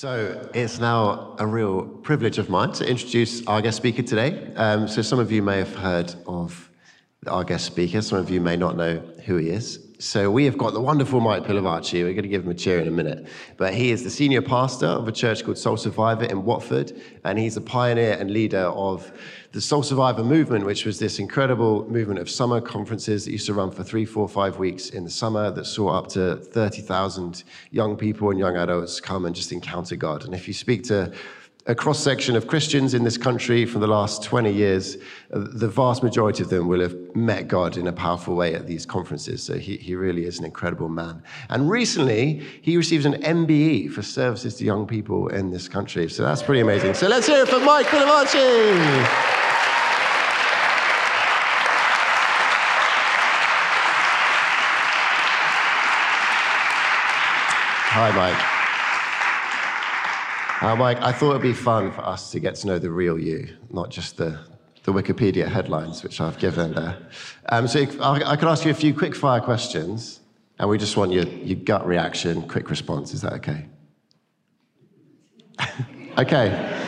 So it's now a real privilege of mine to introduce our guest speaker today. So some of you may have heard of our guest speaker, some of you may not know who he is. So we have got the wonderful Mike Pilavachi. We're going to give him a cheer in a minute. But he is the senior pastor of a church called Soul Survivor in Watford, and he's a pioneer and leader of the Soul Survivor movement, which was this incredible movement of summer conferences that used to run for 3, 4, 5 weeks in the summer that saw up to 30,000 young people and young adults come and just encounter God. And if you speak to a cross-section of Christians in this country from the last 20 years, the vast majority of them will have met God in a powerful way at these conferences. So he really is an incredible man. And recently, he receives an MBE for services to young people in this country. So that's pretty amazing. So let's hear it for Mike Pilavachi. Hi, Mike. Mike, I thought it'd be fun for us to get to know the real you, not just the Wikipedia headlines, which I've given there. So I could ask you a few quick fire questions, and we just want your gut reaction, quick response. Is that okay? Okay.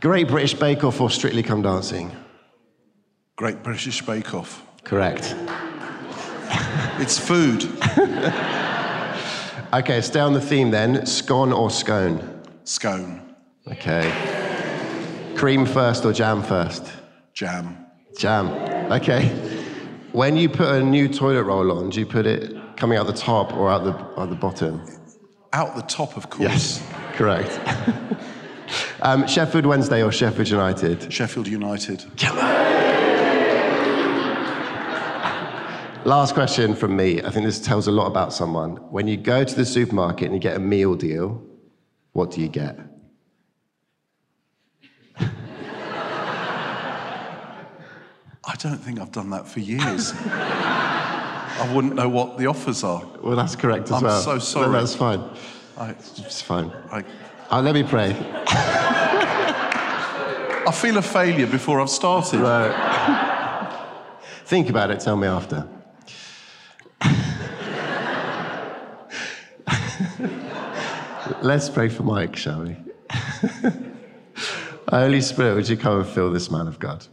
Great British Bake Off or Strictly Come Dancing? Great British Bake Off. Correct. It's food. Okay, stay on the theme then. Scone or scone? Scone. Okay. Cream first or jam first? Jam. Jam. Okay. When you put a new toilet roll on, do you put it coming out the top or out the bottom? Out the top, of course. Yes, correct. Sheffield Wednesday or Sheffield United? Sheffield United. Come on. Last question from me. I think this tells a lot about someone. When you go to the supermarket and you get a meal deal, what do you get? I don't think I've done that for years. I wouldn't know what the offers are. Well, that's correct as well. I'm so sorry. No, that's fine. It's fine. Let me pray. I feel a failure before I've started. Right. Think about it, tell me after. Let's pray for Mike, shall we? Holy Spirit, would you come and fill this man of God?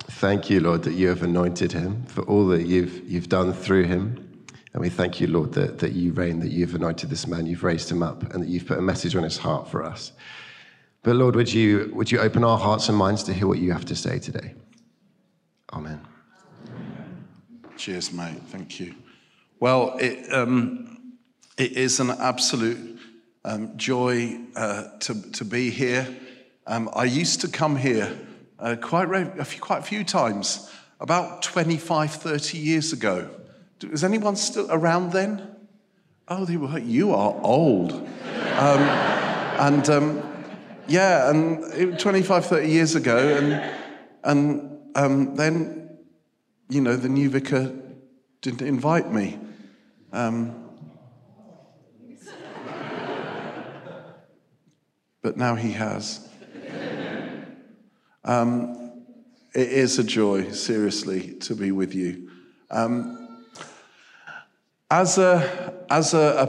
Thank you, Lord, that you have anointed him for all that you've done through him. And we thank you, Lord, that you reign, that you've anointed this man, you've raised him up, and that you've put a message on his heart for us. But Lord, would you open our hearts and minds to hear what you have to say today? Amen. Cheers, mate. Thank you. Well, it is an absolute joy to be here. I used to come here quite a few times, about 25, 30 years ago. Was anyone still around then? Oh, they were. You are old. And it was 25, 30 years ago, and then, you know, the new vicar didn't invite me. But now he has. It is a joy, seriously, to be with you. As a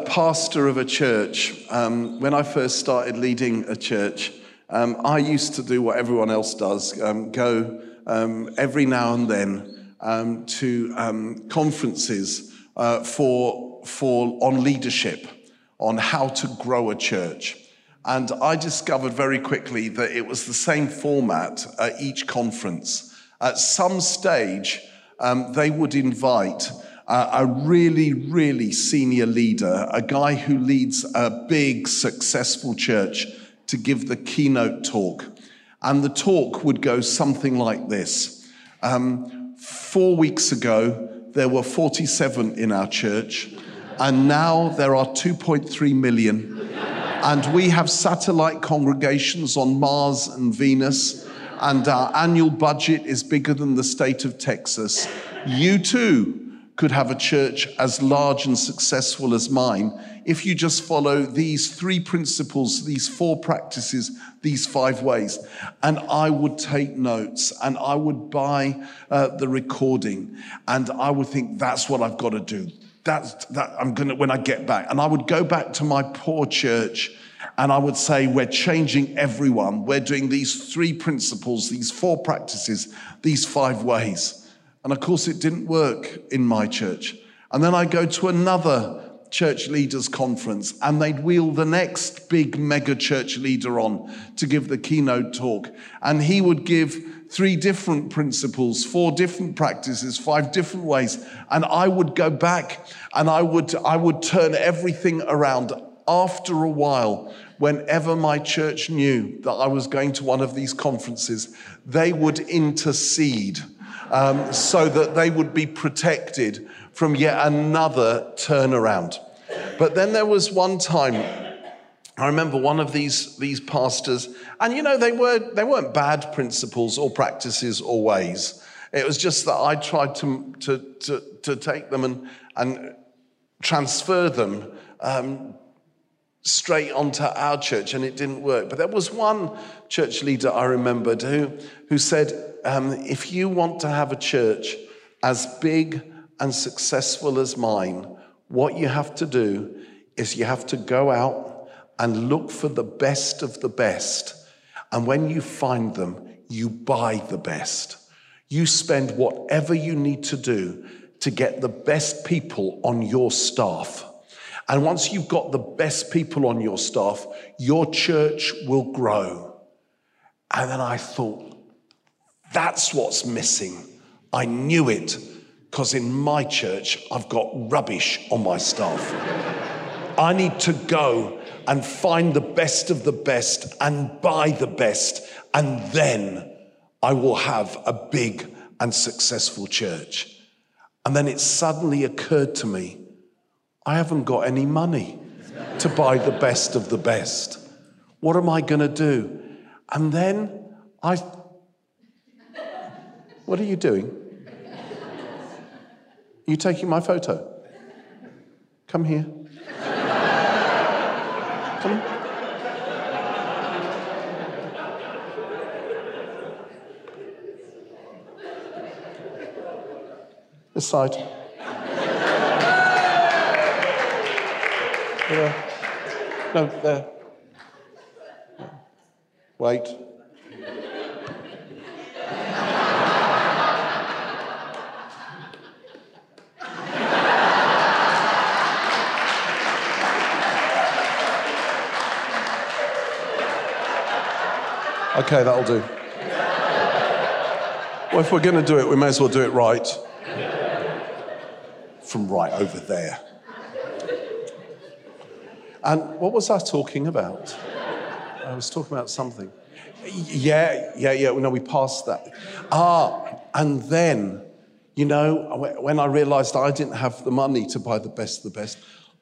pastor of a church, when I first started leading a church, I used to do what everyone else does, go every now and then to conferences on leadership, on how to grow a church. And I discovered very quickly that it was the same format at each conference. At some stage, they would invite a really, really senior leader, a guy who leads a big, successful church, to give the keynote talk. And the talk would go something like this. 4 weeks ago, there were 47 in our church, and now there are 2.3 million. And we have satellite congregations on Mars and Venus, and our annual budget is bigger than the state of Texas. You too could have a church as large and successful as mine if you just follow these 3 principles, these 4 practices, these 5 ways. And I would take notes, and I would buy the recording, and I would think, that's what I've got to do. When I get back. And I would go back to my poor church and I would say, we're changing everyone. We're doing these 3 principles, these 4 practices, these 5 ways. And of course it didn't work in my church. And then I go to another church leaders conference and they'd wheel the next big mega church leader on to give the keynote talk. And he would give 3 different principles, 4 different practices, 5 different ways. And I would go back and I would turn everything around. After a while, whenever my church knew that I was going to one of these conferences, they would intercede so that they would be protected from yet another turnaround. But then there was one time, I remember one of these pastors, and you know, they weren't bad principles or practices or ways. It was just that I tried to take them and transfer them straight onto our church, and it didn't work. But there was one church leader I remembered who said, if you want to have a church as big and successful as mine, what you have to do is you have to go out and look for the best of the best. And when you find them, you buy the best. You spend whatever you need to do to get the best people on your staff. And once you've got the best people on your staff, your church will grow. And then I thought, that's what's missing. I knew it, because in my church, I've got rubbish on my staff. I need to go and find the best of the best and buy the best, and then I will have a big and successful church. And then it suddenly occurred to me, I haven't got any money to buy the best of the best. What am I gonna do? And then what are you doing? Are you taking my photo? Come here. This side. Yeah. No, there. Wait. Okay, that'll do. Well, if we're going to do it, we may as well do it right. From right over there. And what was I talking about? I was talking about something. Yeah, no, we passed that. And then, you know, when I realized I didn't have the money to buy the best of the best,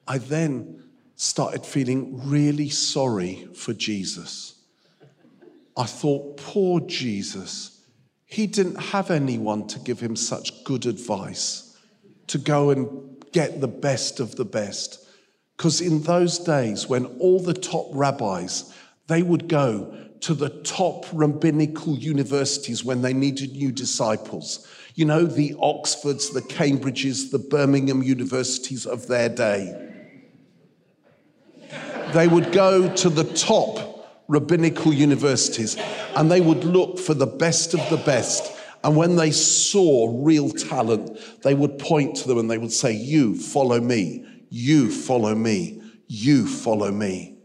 I then started feeling really sorry for Jesus. I thought, poor Jesus, he didn't have anyone to give him such good advice to go and get the best of the best. Because in those days, when all the top rabbis, they would go to the top rabbinical universities when they needed new disciples. You know, the Oxfords, the Cambridges, the Birmingham universities of their day. They would go to the top rabbinical universities, and they would look for the best of the best. And when they saw real talent, they would point to them and they would say, you follow me, you follow me, you follow me.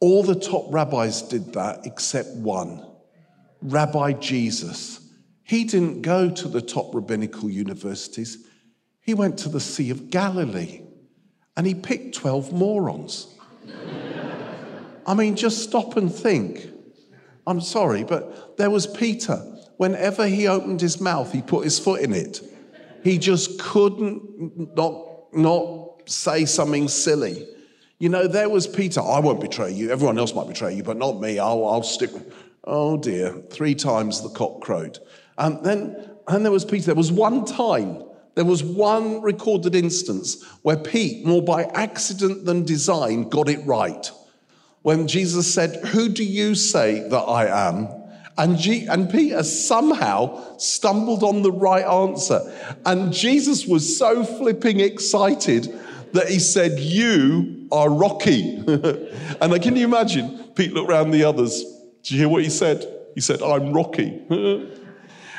All the top rabbis did that except one, Rabbi Jesus. He didn't go to the top rabbinical universities. He went to the Sea of Galilee and he picked 12 morons. I mean, just stop and think. I'm sorry, but there was Peter. Whenever he opened his mouth, he put his foot in it. He just couldn't not say something silly. You know, there was Peter. I won't betray you. Everyone else might betray you, but not me. I'll stick. Oh, dear. 3 times the cock crowed. Then there was Peter. There was one time. There was one recorded instance where Pete, more by accident than design, got it right. When Jesus said, who do you say that I am? And Peter somehow stumbled on the right answer. And Jesus was so flipping excited that he said, "You are Rocky." And like, can you imagine? Pete looked around the others. Do you hear what he said? He said, "I'm Rocky."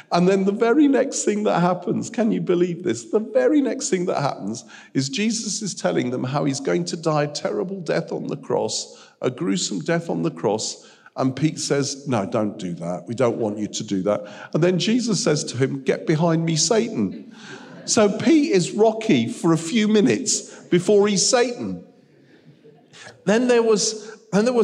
And then the very next thing that happens, can you believe this? The very next thing that happens is Jesus is telling them how he's going to die a terrible death on the cross, a gruesome death on the cross. And Pete says, "No, don't do that. We don't want you to do that." And then Jesus says to him, "Get behind me, Satan." So Pete is Rocky for a few minutes before he's Satan. Then there was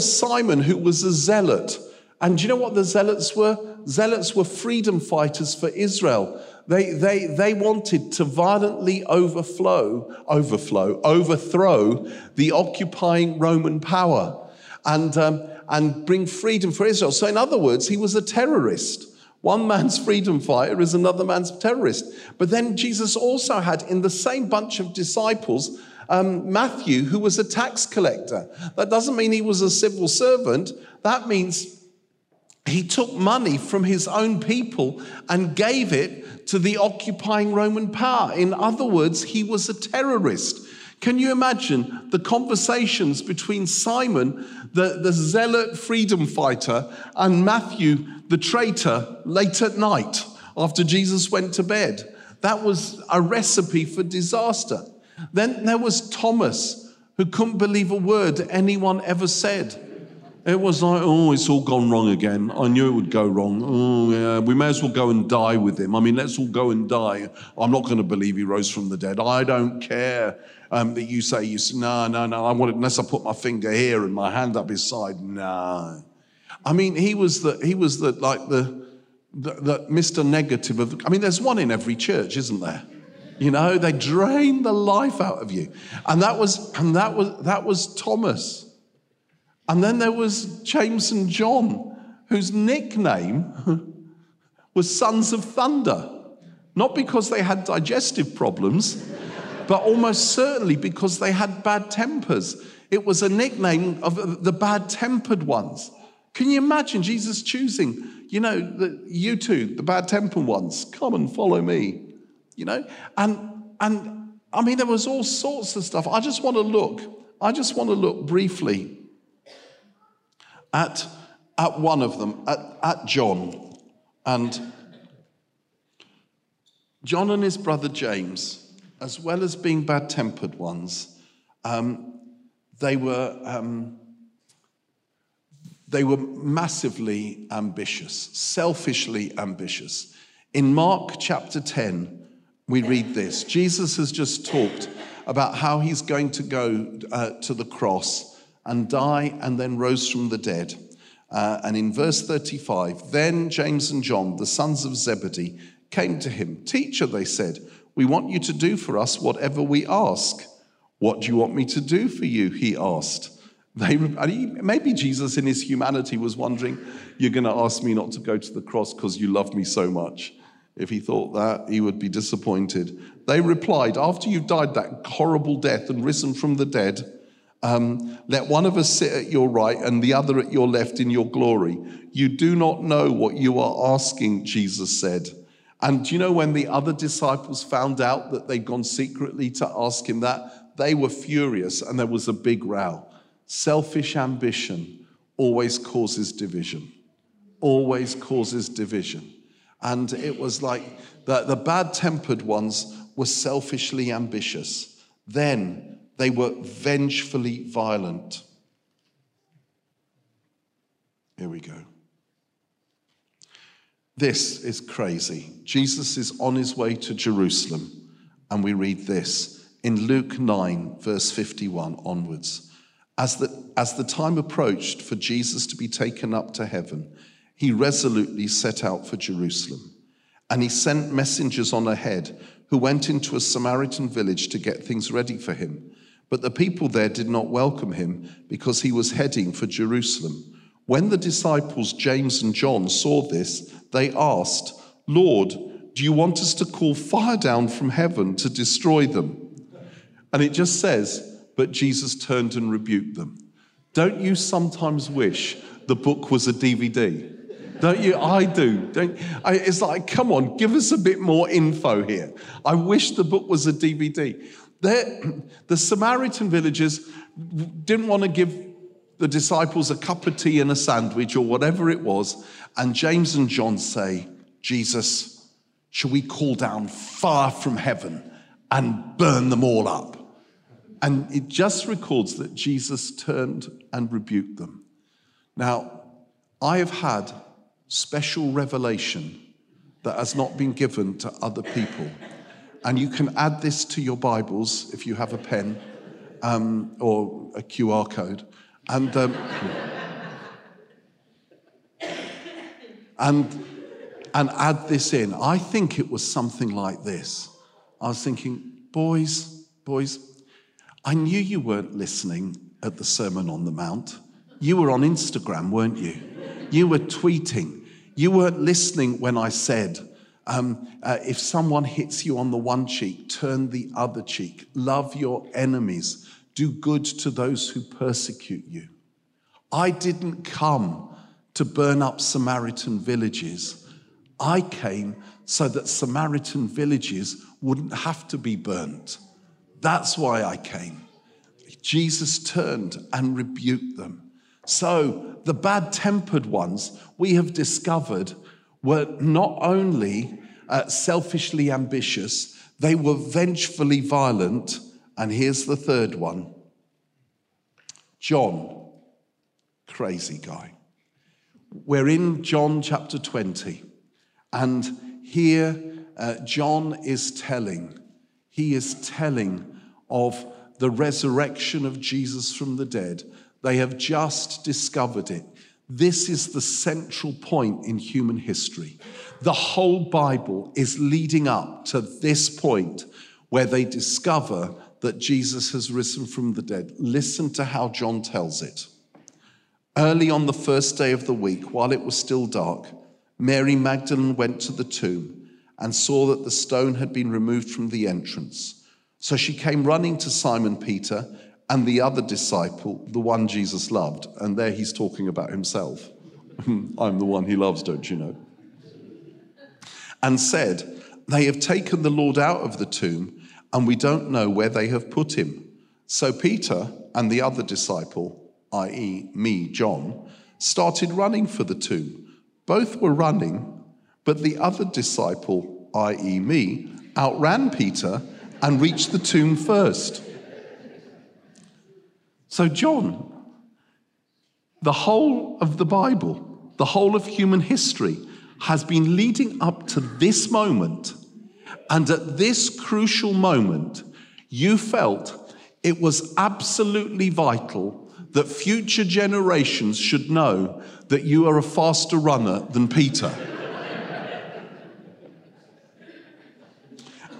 Simon, who was a zealot. And do you know what the zealots were? Zealots were freedom fighters for Israel. They wanted to violently overthrow the occupying Roman power and bring freedom for Israel. So in other words, he was a terrorist. One man's freedom fighter is another man's terrorist. But then Jesus also had in the same bunch of disciples Matthew, who was a tax collector. That doesn't mean he was a civil servant. That means he took money from his own people and gave it to the occupying Roman power. In other words, he was a terrorist. Can you imagine the conversations between Simon, the zealot freedom fighter, and Matthew, the traitor, late at night after Jesus went to bed? That was a recipe for disaster. Then there was Thomas, who couldn't believe a word anyone ever said. It was like, "Oh, it's all gone wrong again. I knew it would go wrong. Oh, yeah, we may as well go and die with him. I mean, let's all go and die. I'm not going to believe he rose from the dead. I don't care that you say, no, I want it unless I put my finger here and my hand up his side. No." I mean, he was the Mr. Negative of. I mean, there's one in every church, isn't there? You know, they drain the life out of you, and that was Thomas. And then there was James and John, whose nickname was Sons of Thunder. Not because they had digestive problems, but almost certainly because they had bad tempers. It was a nickname of the bad-tempered ones. Can you imagine Jesus choosing, you two, the bad-tempered ones, come and follow me, And I mean, there was all sorts of stuff. I just want to look briefly at one of them, at John. And John and his brother James, as well as being bad-tempered ones, they were massively ambitious, selfishly ambitious. In Mark chapter 10, we read this. Jesus has just talked about how he's going to go to the cross and die, and then rose from the dead. And in verse 35, then James and John, the sons of Zebedee, came to him. "Teacher," they said, "we want you to do for us whatever we ask." "What do you want me to do for you?" he asked. Maybe Jesus in his humanity was wondering, "You're going to ask me not to go to the cross because you love me so much." If he thought that, he would be disappointed. They replied, "After you've died that horrible death and risen from the dead, let one of us sit at your right and the other at your left in your glory." "You do not know what you are asking," Jesus said. And do you know, when the other disciples found out that they'd gone secretly to ask him that, they were furious and there was a big row. Selfish ambition always causes division. Always causes division. And it was like the bad-tempered ones were selfishly ambitious. Then they were vengefully violent. Here we go. This is crazy. Jesus is on his way to Jerusalem, and we read this in Luke 9, verse 51 onwards. As the time approached for Jesus to be taken up to heaven, he resolutely set out for Jerusalem, and he sent messengers on ahead who went into a Samaritan village to get things ready for him. But the people there did not welcome him because he was heading for Jerusalem. When the disciples James and John saw this, they asked, "Lord, do you want us to call fire down from heaven to destroy them?" And it just says, but Jesus turned and rebuked them. Don't you sometimes wish the book was a DVD? Don't you? I do. It's like, come on, give us a bit more info here. I wish the book was a DVD. The Samaritan villagers didn't want to give the disciples a cup of tea and a sandwich or whatever it was. And James and John say, Jesus, shall we call down fire from heaven and burn them all up? And it just records that Jesus turned and rebuked them. Now, I have had special revelation that has not been given to other people. And you can add this to your Bibles if you have a pen or a QR code. And, and add this in. I think it was something like this. I was thinking, boys, I knew you weren't listening at the Sermon on the Mount. You were on Instagram, weren't you? You were tweeting. You weren't listening when I said, if someone hits you on the one cheek, turn the other cheek. Love your enemies. Do good to those who persecute you. I didn't come to burn up Samaritan villages. I came so that Samaritan villages wouldn't have to be burnt. That's why I came. Jesus turned and rebuked them. So the bad-tempered ones, we have discovered, were not only selfishly ambitious, they were vengefully violent. And here's the third one. John, crazy guy. We're in John chapter 20. And here John is telling, of the resurrection of Jesus from the dead. They have just discovered it. This is the central point in human history. The whole Bible is leading up to this point where they discover that Jesus has risen from the dead. Listen to how John tells it. Early on the first day of the week, while it was still dark, Mary Magdalene went to the tomb and saw that the stone had been removed from the entrance. So she came running to Simon Peter and the other disciple, the one Jesus loved. And there he's talking about himself. I'm the one he loves, don't you know? And said, they have taken the Lord out of the tomb, and we don't know where they have put him. So Peter and the other disciple, i.e. me, John, started running for the tomb. Both were running, but the other disciple, i.e. me, outran Peter and reached the tomb first. So John, the whole of the Bible, the whole of human history, has been leading up to this moment. And at this crucial moment, you felt it was absolutely vital that future generations should know that you are a faster runner than Peter.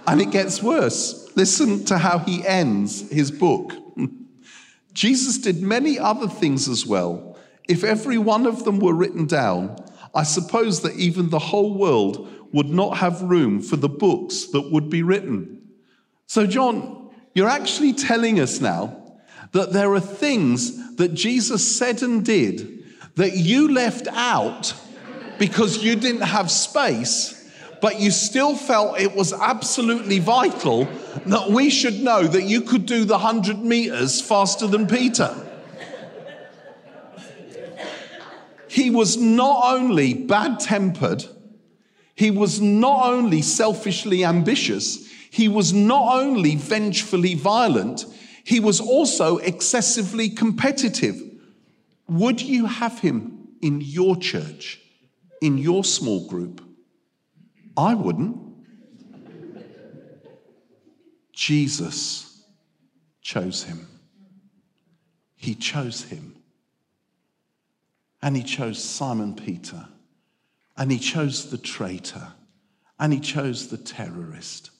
And it gets worse. Listen to how he ends his book. Jesus did many other things as well. If every one of them were written down, I suppose that even the whole world would not have room for the books that would be written. So John, you're actually telling us now that there are things that Jesus said and did that you left out because you didn't have space, but you still felt it was absolutely vital that we should know that you could do the 100 meters faster than Peter. He was not only bad-tempered, he was not only selfishly ambitious, he was not only vengefully violent, he was also excessively competitive. Would you have him in your church, in your small group? I wouldn't. Jesus chose him. He chose him. And he chose Simon Peter. And he chose the traitor, and he chose the terrorist,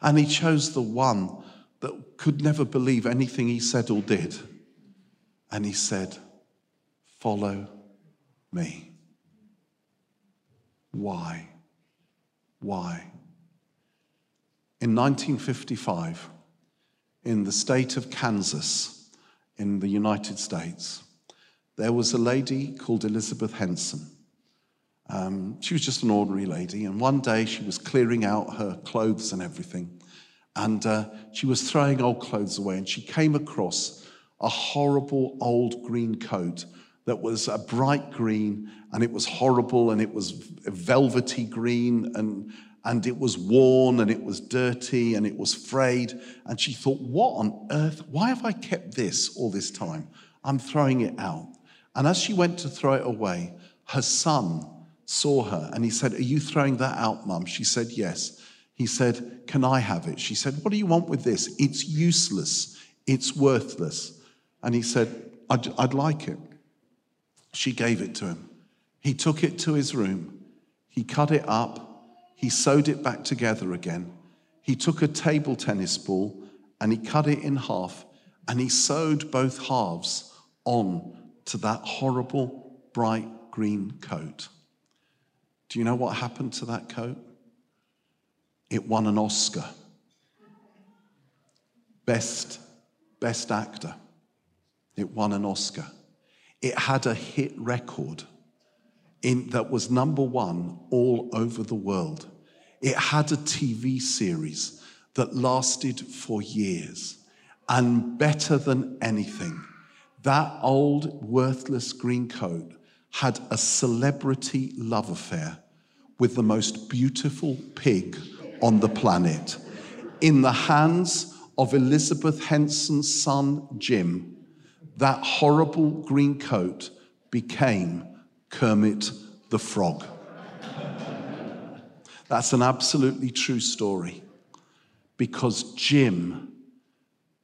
and he chose the one that could never believe anything he said or did. And he said, follow me. Why? Why? In 1955, in the state of Kansas, in the United States, there was a lady called Elizabeth Henson. She was just an ordinary lady, and one day she was clearing out her clothes and everything, and she was throwing old clothes away, and she came across a horrible old green coat that was a bright green, and it was horrible, and it was velvety green, and it was worn, and it was dirty, and it was frayed, and she thought, what on earth, why have I kept this all this time? I'm throwing it out. And as she went to throw it away, her son saw her, and he said, are you throwing that out, Mum? She said, yes. He said, can I have it? She said, what do you want with this? It's useless. It's worthless. And he said, I'd like it. She gave it to him. He took it to his room. He cut it up. He sewed it back together again. He took a table tennis ball and he cut it in half, and he sewed both halves on to that horrible bright green coat. Do you know what happened to that coat? It won an Oscar. Best actor. It won an Oscar. It had a hit record that was #1 all over the world. It had a TV series that lasted for years. And better than anything, that old worthless green coat had a celebrity love affair with the most beautiful pig on the planet. In the hands of Elizabeth Henson's son, Jim, that horrible green coat became Kermit the Frog. That's an absolutely true story, because Jim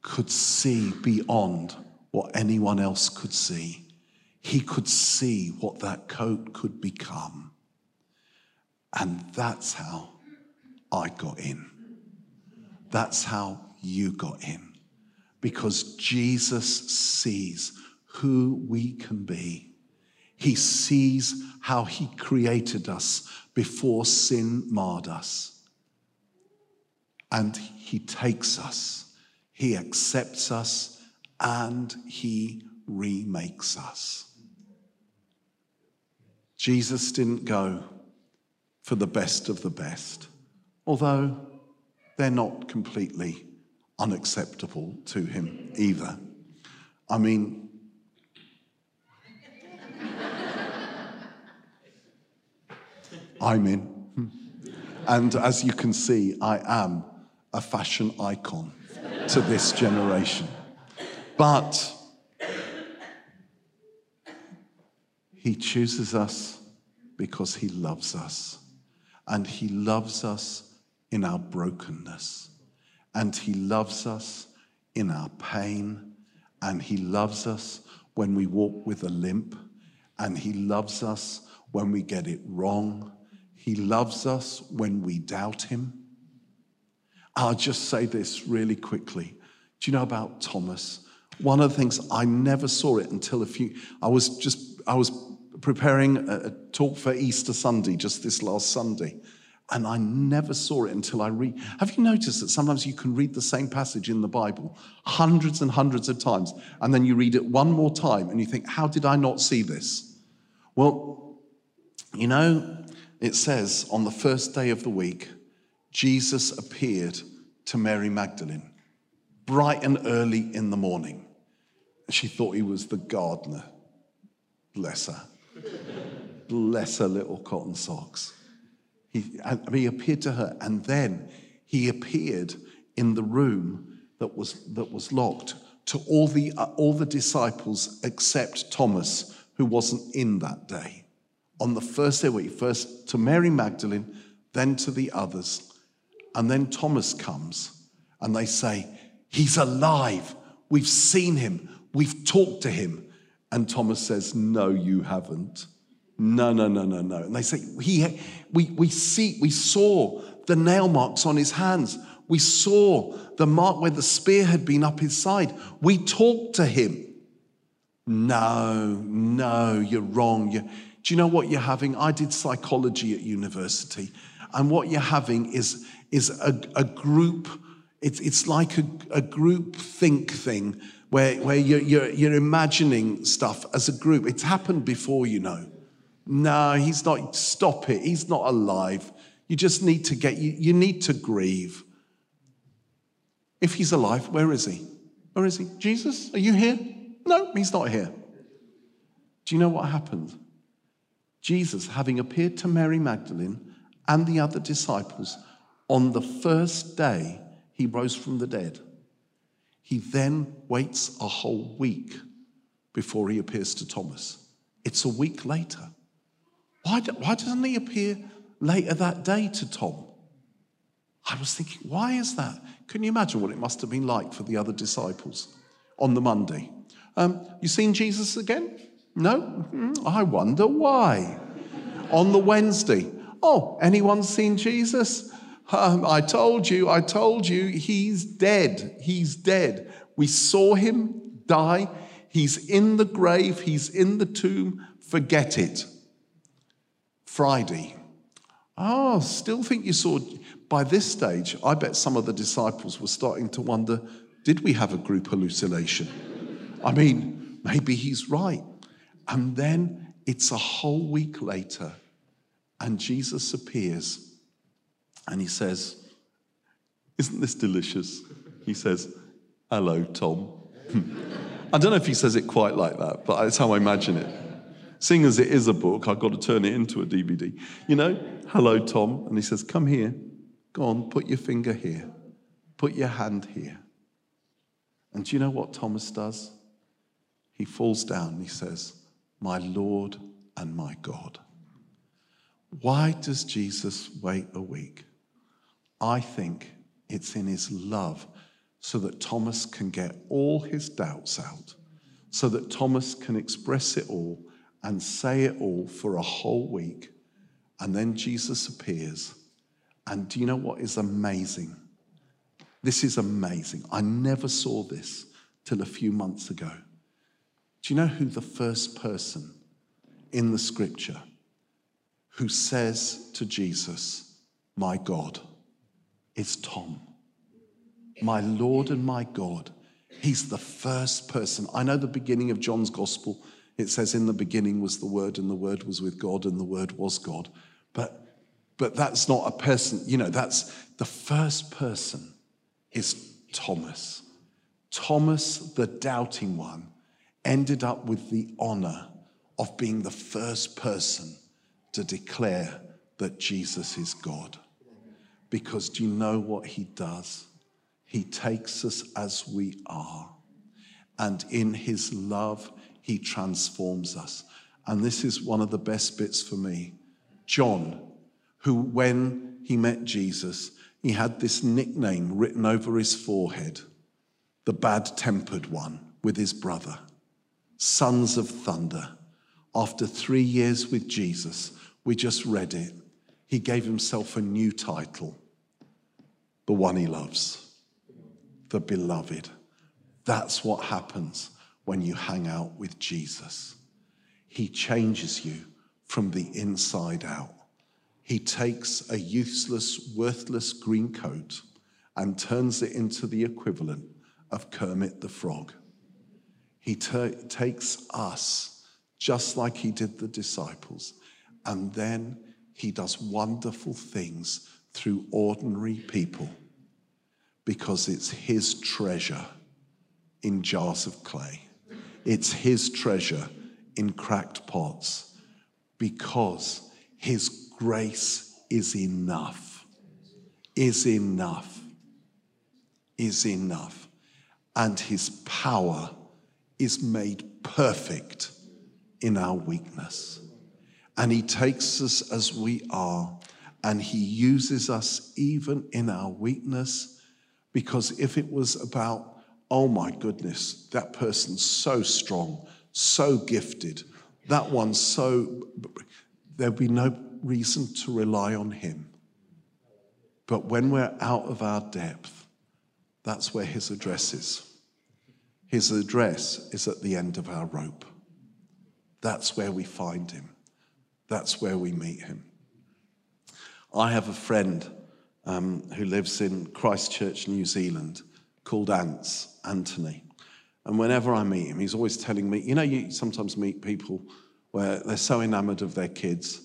could see beyond what anyone else could see. He could see what that coat could become. And that's how I got in. That's how you got in. Because Jesus sees who we can be. He sees how he created us before sin marred us. And he takes us, he accepts us, and he remakes us. Jesus didn't go for the best of the best, although they're not completely unacceptable to him either. I mean, I'm in. And as you can see, I am a fashion icon to this generation. But he chooses us because he loves us. And he loves us in our brokenness. And he loves us in our pain. And he loves us when we walk with a limp. And he loves us when we get it wrong. He loves us when we doubt him. I'll just say this really quickly. Do you know about Thomas? One of the things, I never saw it until I was preparing a talk for Easter Sunday, just this last Sunday, and I never saw it until I read. Have you noticed that sometimes you can read the same passage in the Bible hundreds and hundreds of times, and then you read it one more time, and you think, how did I not see this? Well, you know, it says, on the first day of the week, Jesus appeared to Mary Magdalene, bright and early in the morning. She thought he was the gardener. Bless her. Bless her little cotton socks. He appeared to her, and then he appeared in the room that was locked to all the disciples except Thomas, who wasn't in that day. On the first day of the week, first to Mary Magdalene, then to the others. And then Thomas comes and they say, he's alive. We've seen him. We've talked to him. And Thomas says, no, you haven't. No. And they say, we saw the nail marks on his hands. We saw the mark where the spear had been up his side. We talked to him. No, you're wrong. Do you know what you're having? I did psychology at university, and what you're having is a group. It's like a group think thing where you're imagining stuff as a group. It's happened before, you know. No, he's not. Stop it. He's not alive. You just need to you need to grieve. If he's alive, where is he? Where is he? Jesus, are you here? No, he's not here. Do you know what happened? Jesus, having appeared to Mary Magdalene and the other disciples, on the first day he rose from the dead. He then waits a whole week before he appears to Thomas. It's a week later. Why doesn't he appear later that day to Tom? I was thinking, why is that? Can you imagine what it must have been like for the other disciples on the Monday? You seen Jesus again? No? I wonder why. On the Wednesday, oh, anyone seen Jesus? I told you, he's dead. He's dead. We saw him die. He's in the grave. He's in the tomb. Forget it. Friday. Oh, still think you saw. By this stage, I bet some of the disciples were starting to wonder, did we have a group hallucination? I mean, maybe he's right. And then it's a whole week later, and Jesus appears, and he says, isn't this delicious? He says, hello, Tom. I don't know if he says it quite like that, but that's how I imagine it. Seeing as it is a book, I've got to turn it into a DVD. You know, hello, Tom. And he says, come here. Go on, put your finger here. Put your hand here. And do you know what Thomas does? He falls down and he says, my Lord and my God. Why does Jesus wait a week? I think it's in his love so that Thomas can get all his doubts out, so that Thomas can express it all and say it all for a whole week. And then Jesus appears. And do you know what is amazing? This is amazing. I never saw this till a few months ago. Do you know who the first person in the scripture who says to Jesus, my God, is Tom. My Lord and my God. He's the first person. I know the beginning of John's gospel, it says in the beginning was the Word, and the Word was with God, and the Word was God. But that's not a person, you know, that's the first person is Thomas. Thomas, the doubting one, ended up with the honor of being the first person to declare that Jesus is God. Because do you know what he does? He takes us as we are. And in his love, he transforms us. And this is one of the best bits for me. John, who when he met Jesus, he had this nickname written over his forehead, the bad-tempered one with his brother, sons of thunder. After 3 years with Jesus, we just read it, he gave himself a new title, the one he loves, the beloved. That's what happens when you hang out with Jesus. He changes you from the inside out. He takes a useless, worthless green coat and turns it into the equivalent of Kermit the Frog. He takes us just like he did the disciples, and then he does wonderful things through ordinary people because it's his treasure in jars of clay. It's his treasure in cracked pots because his grace is enough, is enough, is enough. And his power is made perfect in our weakness. And he takes us as we are, and he uses us even in our weakness, because if it was about, oh my goodness, that person's so strong, so gifted, that one's so, there'd be no reason to rely on him. But when we're out of our depth, that's where his address is. His address is at the end of our rope. That's where we find him. That's where we meet him. I have a friend who lives in Christchurch, New Zealand, called Ants, Anthony. And whenever I meet him, he's always telling me, you know, you sometimes meet people where they're so enamored of their kids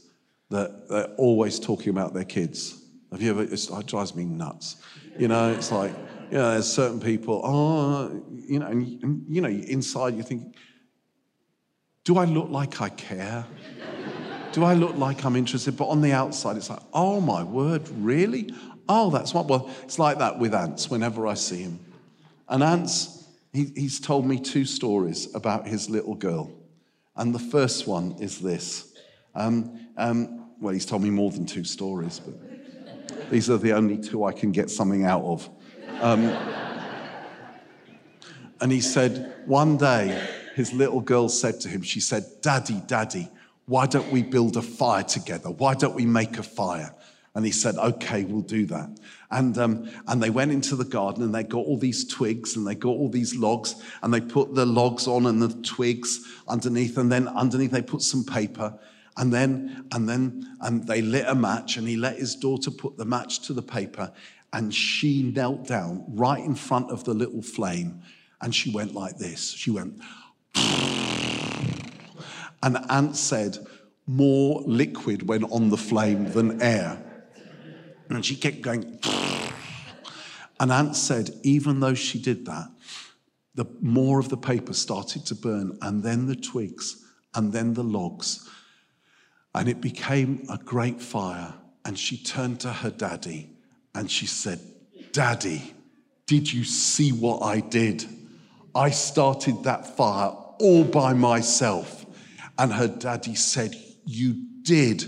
that they're always talking about their kids. Have you ever? It drives me nuts. You know, it's like, you know, there's certain people, oh, you know, and you know, inside you think, do I look like I care? Do I look like I'm interested? But on the outside, it's like, oh my word, really? Oh, that's what, well, it's like that with Ants whenever I see him. And Ants, he's told me two stories about his little girl. And the first one is this. Well, he's told me more than two stories, but these are the only two I can get something out of. And he said, one day, his little girl said to him, she said, Daddy, Daddy, why don't we build a fire together? Why don't we make a fire? And he said, okay, we'll do that. And they went into the garden and they got all these twigs and they got all these logs and they put the logs on and the twigs underneath, and then underneath they put some paper, and they lit a match, and he let his daughter put the match to the paper, and she knelt down right in front of the little flame, and she went like this. She went, and Ant said, more liquid went on the flame than air. And she kept going. And Ant said, even though she did that, the more of the paper started to burn, and then the twigs, and then the logs. And it became a great fire. And she turned to her daddy, and she said, Daddy, did you see what I did? I started that fire all by myself. And her daddy said, you did.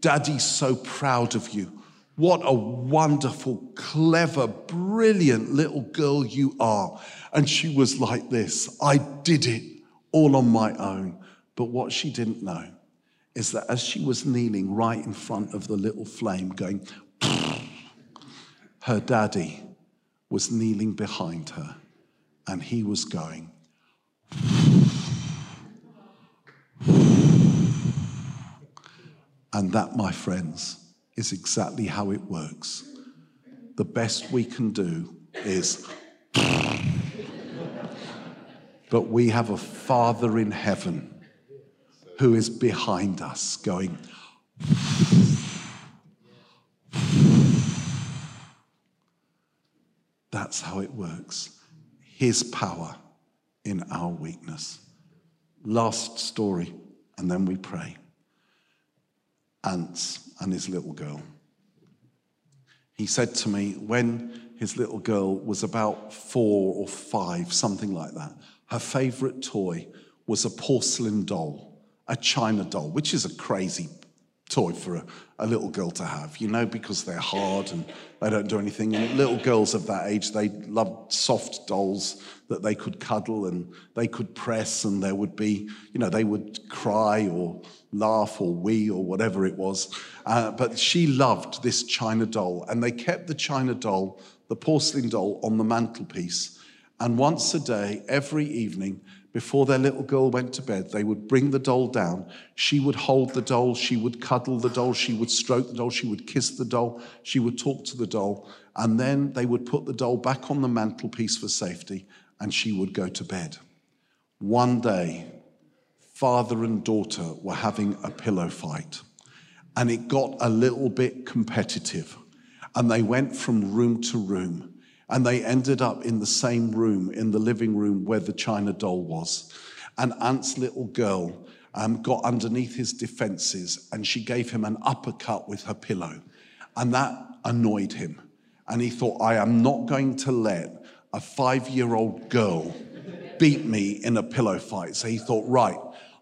Daddy's so proud of you. What a wonderful, clever, brilliant little girl you are. And she was like this. I did it all on my own. But what she didn't know is that as she was kneeling right in front of the little flame going, her daddy was kneeling behind her, and he was going, and that, my friends, is exactly how it works. The best we can do is, but we have a Father in heaven who is behind us going, that's how it works. His power in our weakness. Last story, and then we pray. Ants and his little girl. He said to me, when his little girl was about 4 or 5, something like that, her favorite toy was a porcelain doll, a china doll, which is a crazy toy for a little girl to have, you know, because they're hard and they don't do anything. And little girls of that age, they loved soft dolls that they could cuddle and they could press, and there would be, you know, they would cry or laugh or wee or whatever it was. But she loved this china doll, and they kept the china doll, the porcelain doll, on the mantelpiece. And once a day, every evening, before their little girl went to bed, they would bring the doll down. She would hold the doll. She would cuddle the doll. She would stroke the doll. She would kiss the doll. She would talk to the doll. And then they would put the doll back on the mantelpiece for safety, and she would go to bed. One day, father and daughter were having a pillow fight, and it got a little bit competitive. And they went from room to room. And they ended up in the same room, in the living room where the china doll was. And Ant's little girl got underneath his defenses, and she gave him an uppercut with her pillow. And that annoyed him. And he thought, I am not going to let a 5-year-old girl beat me in a pillow fight. So he thought, right,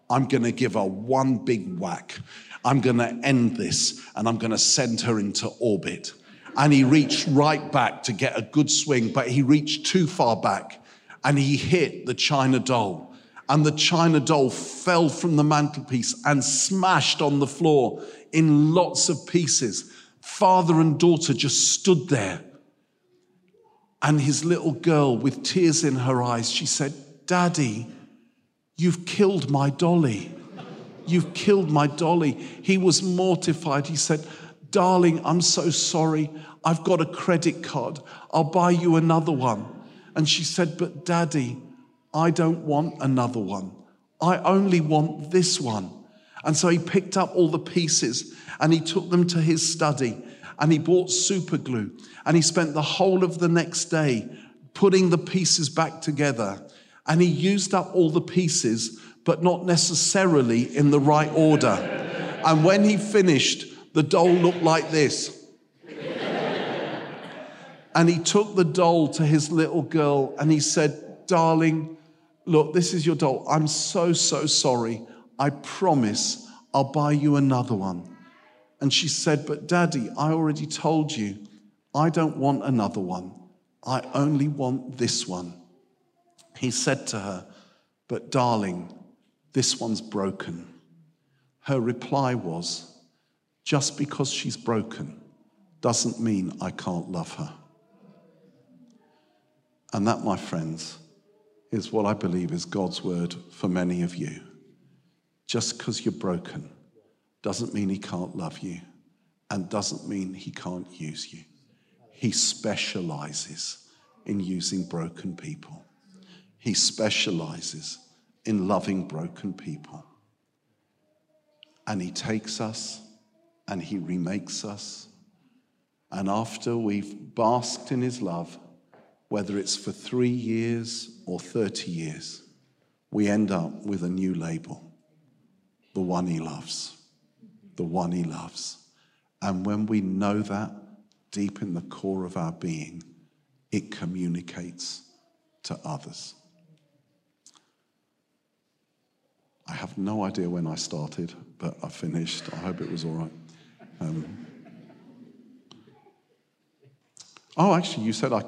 I'm going to give her one big whack. I'm going to end this, and I'm going to send her into orbit. And he reached right back to get a good swing, but he reached too far back, and he hit the china doll. And the china doll fell from the mantelpiece and smashed on the floor in lots of pieces. Father and daughter just stood there. And his little girl, with tears in her eyes, she said, Daddy, you've killed my dolly. You've killed my dolly. He was mortified. He said, Darling, I'm so sorry. I've got a credit card. I'll buy you another one. And she said, but Daddy, I don't want another one. I only want this one. And so he picked up all the pieces and he took them to his study and he bought super glue and he spent the whole of the next day putting the pieces back together. And he used up all the pieces, but not necessarily in the right order. And when he finished, the doll looked like this. And he took the doll to his little girl and he said, "Darling, look, this is your doll. I'm so, so sorry. I promise I'll buy you another one." And she said, "But Daddy, I already told you, I don't want another one. I only want this one." He said to her, "But darling, this one's broken." Her reply was, "Just because she's broken doesn't mean I can't love her." And that, my friends, is what I believe is God's word for many of you. Just because you're broken doesn't mean he can't love you and doesn't mean he can't use you. He specializes in using broken people. He specializes in loving broken people. And he takes us and he remakes us. And after we've basked in his love, whether it's for 3 years or 30 years, we end up with a new label. The one he loves. The one he loves. And when we know that deep in the core of our being, it communicates to others. I have no idea when I started, but I finished. I hope it was all right. Oh, actually, you said I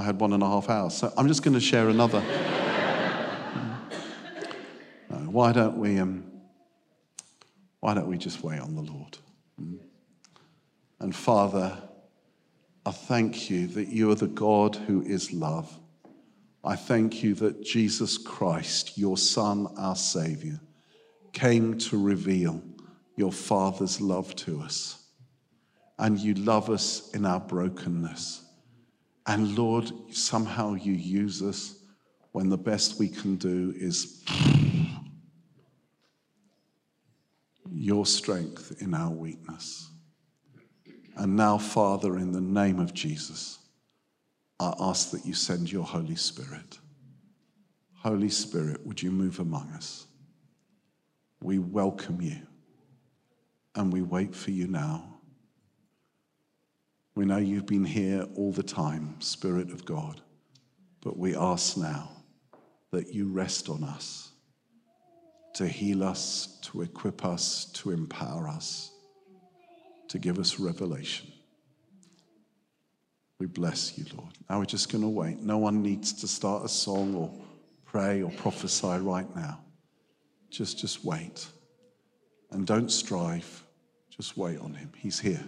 had 1.5 hours, so I'm just going to share another. Why don't we just wait on the Lord? And Father, I thank you that you are the God who is love. I thank you that Jesus Christ, your Son, our Savior, came to reveal your Father's love to us. And you love us in our brokenness. And Lord, somehow you use us when the best we can do is your strength in our weakness. And now, Father, in the name of Jesus, I ask that you send your Holy Spirit. Holy Spirit, would you move among us? We welcome you and we wait for you now. We know you've been here all the time, Spirit of God, but we ask now that you rest on us to heal us, to equip us, to empower us, to give us revelation. We bless you, Lord. Now we're just going to wait. No one needs to start a song or pray or prophesy right now. Just wait. And don't strive. Just wait on him. He's here.